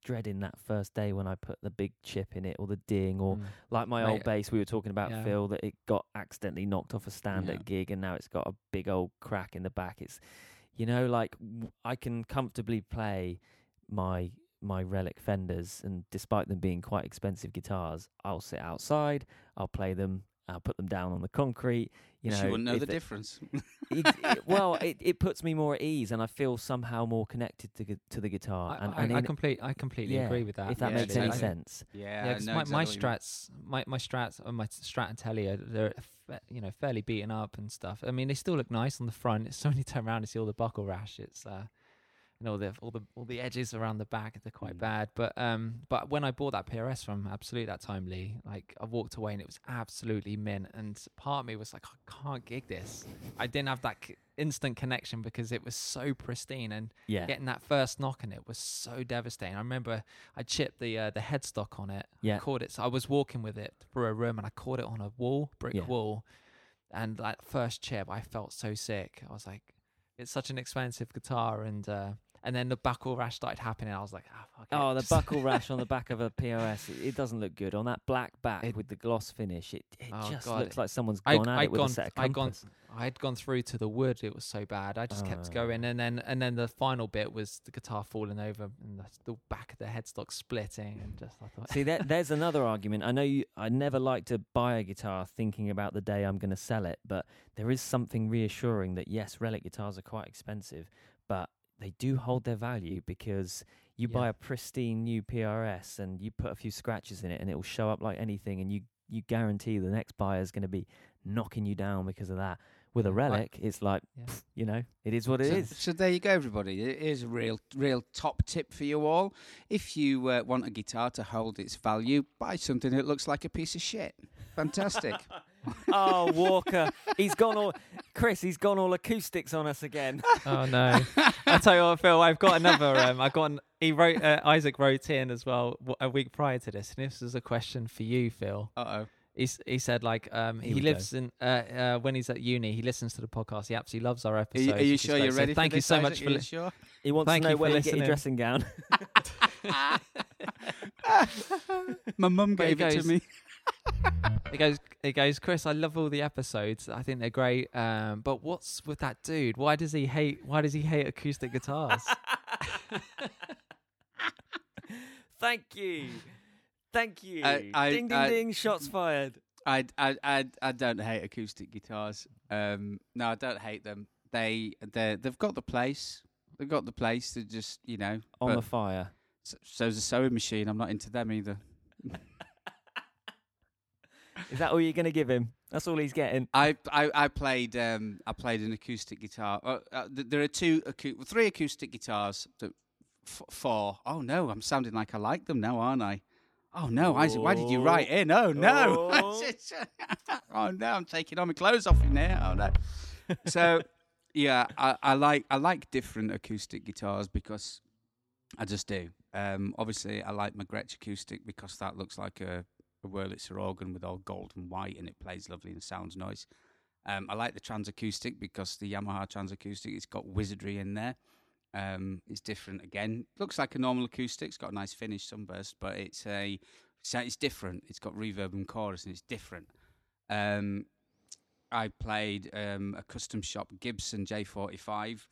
dreading that first day when I put the big chip in it or the ding or like my old bass we were talking about, Phil, that it got accidentally knocked off a stand at a gig, and now it's got a big old crack in the back. It's, you know, like I can comfortably play my relic Fenders, and despite them being quite expensive guitars, I'll sit outside, I'll play them, I'll put them down on the concrete. You know, she wouldn't know the difference. It puts me more at ease, and I feel somehow more connected to the guitar. I completely agree with that. If that makes any sense. Yeah, because my Strat and Telly, they're fairly beaten up and stuff. I mean, they still look nice on the front. It's only turn around and see all the buckle rash. It's all the edges around the back, they're quite bad. But when I bought that PRS from Absolute that time, Lee, like I walked away and it was absolutely mint. And part of me was like, I can't gig this. I didn't have that instant connection because it was so pristine, and getting that first knock on it was so devastating. I remember I chipped the headstock on it. Yeah. I caught it. So I was walking with it through a room and I caught it on a brick wall. And that first chip, I felt so sick. I was like, it's such an expensive guitar, and then the buckle rash started happening. I was like, the buckle rash on the back of a PRS, it doesn't look good. On that black back with the gloss finish, it just looks like somene's gone at it with a set of compass. I had gone through to the wood. It was so bad. I just kept going, and then the final bit was the guitar falling over and the back of the headstock splitting. And just I thought, see, there's another argument. I know I never like to buy a guitar thinking about the day I'm going to sell it, but there is something reassuring that yes, Relic guitars are quite expensive, but they do hold their value because you buy a pristine new PRS and you put a few scratches in it, and it will show up like anything, and you guarantee the next buyer is going to be knocking you down because of that. With a Relic, it's like, pff, you know, it is what it is. So there you go, everybody. It is a real top tip for you all. If you want a guitar to hold its value, buy something that looks like a piece of shit. Fantastic. Oh, Walker. He's gone all acoustics on us again. Oh, no. I'll tell you what, Phil, I've got another, Isaac wrote in as well a week prior to this, and this is a question for you, Phil. Uh-oh. He said, like, he lives in when he's at uni, he listens to the podcast. He absolutely loves our episodes. Are you sure you're ready? Thank you so much for listening. He wants to know where you get your dressing gown. My mum gave it to me. It goes, Chris, I love all the episodes. I think they're great. But what's with that dude? Why does he hate acoustic guitars? Thank you. Ding, ding, ding. Shots fired. I don't hate acoustic guitars. No, I don't hate them. They've got the place. They've got the place. They're just, you know. On the fire. So's a sewing machine. I'm not into them either. Is that all you're going to give him? That's all he's getting. I played an acoustic guitar. There are three acoustic guitars. Four. Oh, no. I'm sounding like I like them now, aren't I? Oh, no, Isaac, why did you write in? Oh, no. Oh, no, I'm taking all my clothes off in there. Oh, no. So, yeah, I like different acoustic guitars because I just do. Obviously, I like my Gretsch acoustic because that looks like a Wurlitzer organ with all gold and white, and it plays lovely and sounds nice. I like the transacoustic because the Yamaha transacoustic, it's got wizardry in there. It's different again. Looks like a normal acoustic. It's got a nice finish, sunburst, but it's different. It's got reverb and chorus, and it's different. I played a custom shop Gibson J45,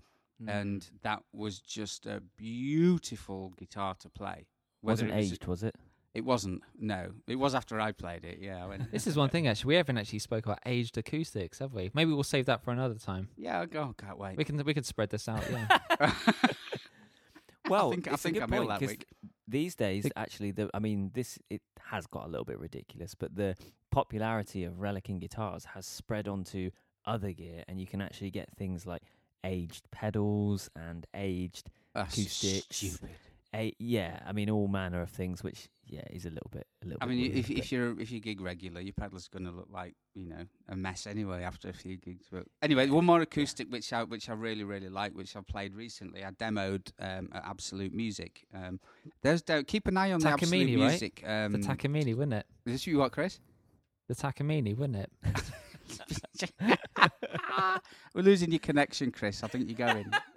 and that was just a beautiful guitar to play. Wasn't it aged, was it? It wasn't. No, it was after I played it. Yeah. This is one thing actually. We haven't actually spoke about aged acoustics, have we? Maybe we'll save that for another time. Yeah. Oh, can't wait. We can spread this out. Yeah. Well, I think I'm ill that week. These days, actually, it has got a little bit ridiculous, but the popularity of Relic in guitars has spread onto other gear, and you can actually get things like aged pedals and aged acoustics. Stupid. All manner of things, which is a little bit. If you gig regular, your pedal's gonna look like a mess anyway after a few gigs. But anyway, one more acoustic which I really really like, which I played recently. I demoed at Absolute Music. Keep an eye on the Absolute Music. Right? The Takamine, wouldn't it? Is this you, what, Chris? The Takamine, wouldn't it? We're losing your connection, Chris. I think you're going. Keep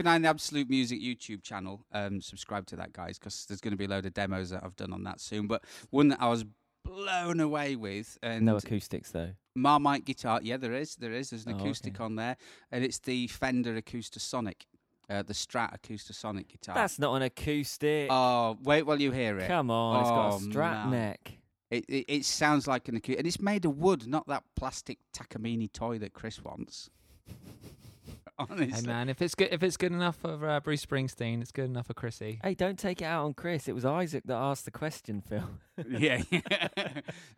an eye on the Absolute Music YouTube channel. Subscribe to that, guys, because there's going to be a load of demos that I've done on that soon. But one that I was blown away with. And no acoustics, though. Marmite guitar. Yeah, there is. There's an acoustic on there. And it's the Fender Acoustasonic, the Strat Acoustasonic guitar. That's not an acoustic. Oh, wait while you hear it. Come on, it's got a Strat neck. It sounds like an acoustic. And it's made of wood, not that plastic Takamine toy that Chris wants. Honestly. Hey man, if it's good enough for Bruce Springsteen, it's good enough for Chrissy. Hey, don't take it out on Chris. It was Isaac that asked the question, Phil. yeah.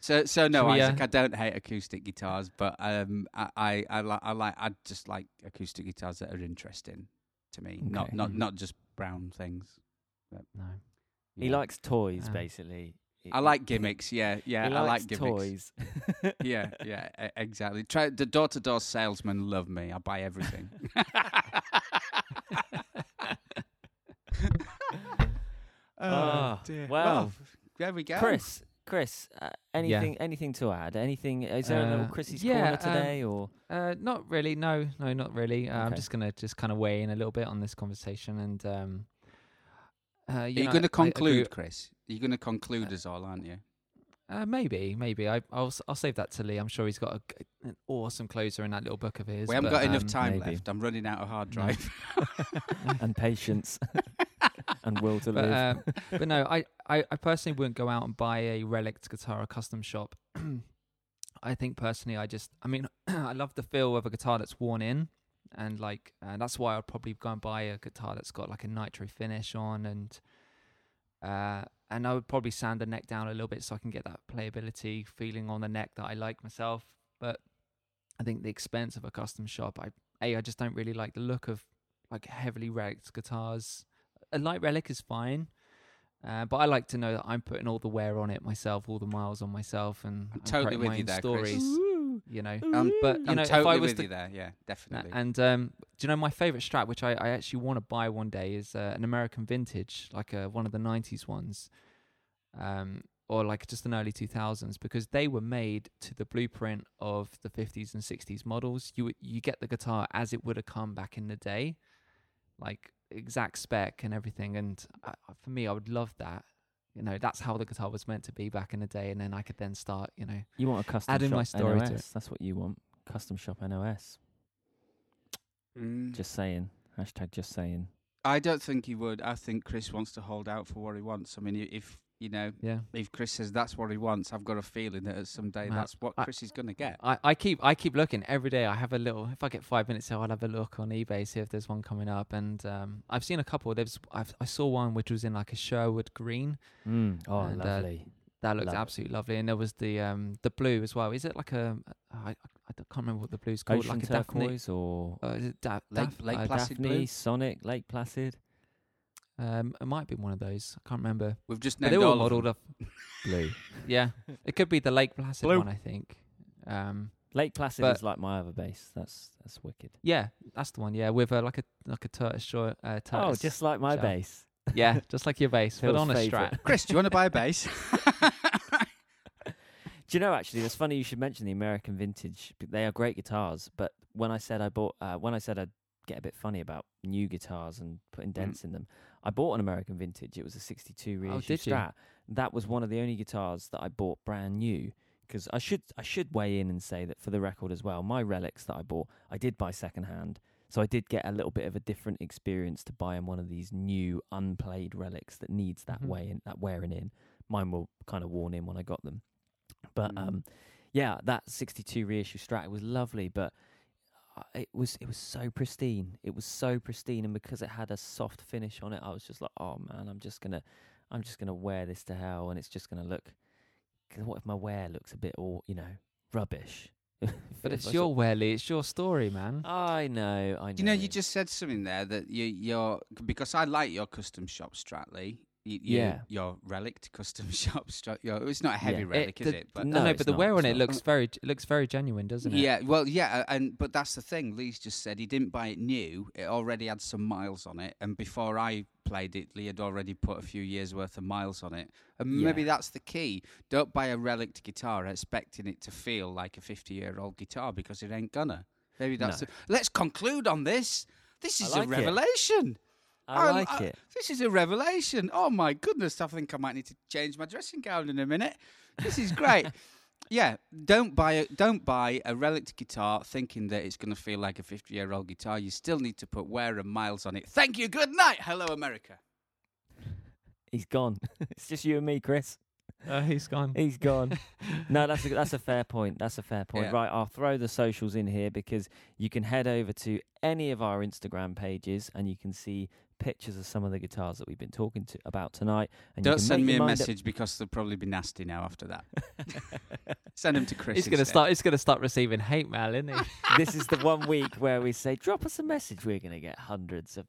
So no, Isaac, I don't hate acoustic guitars, but I just like acoustic guitars that are interesting to me, okay. not just brown things. But no, yeah. He likes toys basically. I like gimmicks, yeah. I like gimmicks. Toys. yeah, exactly. Try the door-to-door salesman. Love me. I buy everything. Dear. Well, there we go. Chris, anything to add? Anything? Is there a little Chrissy's corner today, or? Not really. No, not really. Okay. I'm just gonna kind of weigh in a little bit on this conversation and. You're going to conclude, Chris. You're going to conclude us all, aren't you? Maybe. I'll save that to Lee. I'm sure he's got an awesome closer in that little book of his. We haven't got enough time left. I'm running out of hard drive. And patience. And will to live. But no, I personally wouldn't go out and buy a Relic guitar at a custom shop. I think personally, I love the feel of a guitar that's worn in. And that's why I'd probably go and buy a guitar that's got like a nitro finish on, and I would probably sand the neck down a little bit so I can get that playability feeling on the neck that I like myself. But I think the expense of a custom shop, I just don't really like the look of like heavily relic guitars. A light relic is fine, but I like to know that I'm putting all the wear on it myself, all the miles on myself, and I'm totally with you there, stories. Chris. You know, but you I'm know, totally if I was with you there, yeah, definitely. And do you know my favorite Strat, which I actually want to buy one day, is an American vintage, like one of the 90s ones, or like just an early 2000s, because they were made to the blueprint of the 50s and 60s models. You get the guitar as it would have come back in the day, like exact spec and everything. And for me, I would love that. You know, that's how the guitar was meant to be back in the day, and then I could then start, you know... You want a custom adding shop my story NOS, to it. That's what you want. Custom shop NOS. Mm. Just saying. Hashtag just saying. I don't think he would. I think Chris wants to hold out for what he wants. I mean, if, you know, if Chris says that's what he wants, I've got a feeling that someday that's what Chris is going to get. I keep looking. Every day I have a little... If I get 5 minutes, I'll have a look on eBay, see if there's one coming up. And I've seen a couple. I saw one which was in like a Sherwood green. Mm. Oh, and, lovely. That looked absolutely lovely. And there was the blue as well. Is it like a... I can't remember what the blue's called. Ocean like a turquoise Daphne, or... is it Lake Placid Daphne, blue? Sonic, Lake Placid. It might be one of those. I can't remember. We've just named all modelled up. Blue. Yeah. It could be the Lake Placid blue one, I think. Lake Placid is like my other bass. That's wicked. Yeah, that's the one. Yeah, with like a tortoise short. Oh, just like my bass. Yeah, just like your bass, but on a Strat. Chris, do you want to buy a bass? Do you know, actually, it's funny you should mention the American vintage. They are great guitars, but when I said I'd get a bit funny about new guitars and putting dents in them, I bought an American vintage. It was a 62 reissue Strat. That was one of the only guitars that I bought brand new, because I should weigh in and say that for the record as well, my relics that I bought, I did buy secondhand, so I did get a little bit of a different experience to buying one of these new unplayed relics that needs that wearing in. Mine were kind of worn in when I got them, but yeah, that 62 reissue Strat, it was lovely, but it was so pristine. It was so pristine, and because it had a soft finish on it, I was just like, oh man, I'm just gonna wear this to hell, and it's just gonna look. Cause what if my wear looks a bit, all you know, rubbish? But it's your wear, Lee. It's your story, man. I know. You know, you just said something there that you're because I like your custom shop Strat, Lee. Your relic to custom shop Strat. It's not a heavy relic, is it? But no, but the wear on it looks very genuine, doesn't it? Yeah, well, yeah, but that's the thing. Lee's just said he didn't buy it new. It already had some miles on it, and before I played it, Lee had already put a few years' worth of miles on it. And maybe that's the key. Don't buy a relic guitar expecting it to feel like a 50-year-old guitar, because it ain't gonna. Maybe that's. Let's conclude on this. This is a revelation. I like it. This is a revelation. Oh, my goodness. I think I might need to change my dressing gown in a minute. This is great. Yeah, don't buy a relic guitar thinking that it's going to feel like a 50-year-old guitar. You still need to put wear and miles on it. Thank you. Good night. Hello, America. He's gone. It's just you and me, Chris. He's gone. He's gone. No, that's a fair point. That's a fair point. Yeah. Right, I'll throw the socials in here, because you can head over to any of our Instagram pages and you can see pictures of some of the guitars that we've been talking about tonight. And don't send me a message because they'll probably be nasty now after that. Send them to Chris. He's gonna start receiving hate mail, isn't he? This is the 1 week where we say, drop us a message. We're gonna get hundreds of.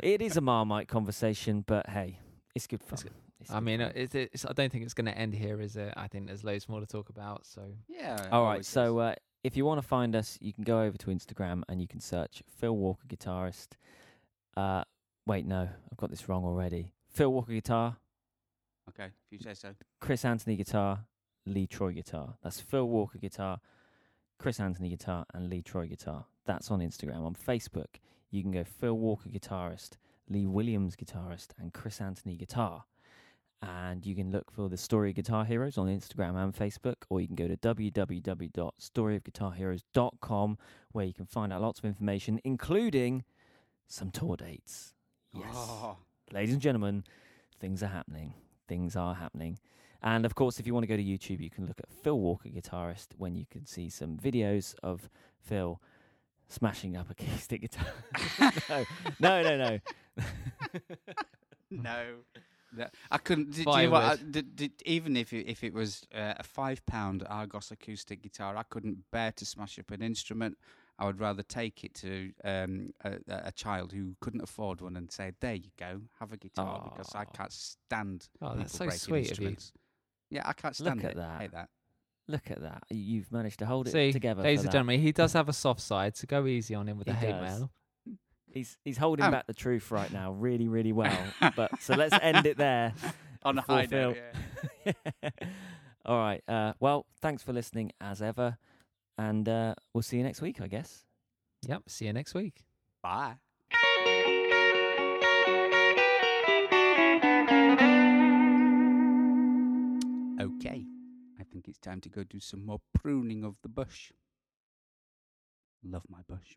It is a Marmite conversation, but hey. It's good fun. It's good fun. I don't think it's going to end here, is it? I think there's loads more to talk about. So yeah. All right. So if you want to find us, you can go over to Instagram and you can search Phil Walker Guitarist. Wait, no, I've got this wrong already. Phil Walker Guitar. Okay, if you say so. Chris Anthony Guitar, Lee Troy Guitar. That's Phil Walker Guitar, Chris Anthony Guitar, and Lee Troy Guitar. That's on Instagram. On Facebook, you can go Phil Walker Guitarist, Lee Williams Guitarist, and Chris Anthony Guitar. And you can look for the Story of Guitar Heroes on Instagram and Facebook, or you can go to www.storyofguitarheroes.com, where you can find out lots of information, including some tour dates. Yes. Oh. Ladies and gentlemen, things are happening. Things are happening. And, of course, if you want to go to YouTube, you can look at Phil Walker Guitarist, when you can see some videos of Phil smashing up acoustic guitar. No. No. I couldn't. Do you know what? Even if it was a £5 Argos acoustic guitar, I couldn't bear to smash up an instrument. I would rather take it to a child who couldn't afford one and say, "There you go, have a guitar," because I can't stand. Oh, that's so sweet of you. Yeah, I can't stand it. I hate that. Look at that. You've managed to hold it together. Ladies and gentlemen, he does have a soft side, so go easy on him with the hate mail. He's holding back the truth right now really, really well. But so let's end it there. On a high note, yeah. All right. Well, thanks for listening as ever. And we'll see you next week, I guess. Yep, see you next week. Bye. Okay. I think it's time to go do some more pruning of the bush. Love my bush.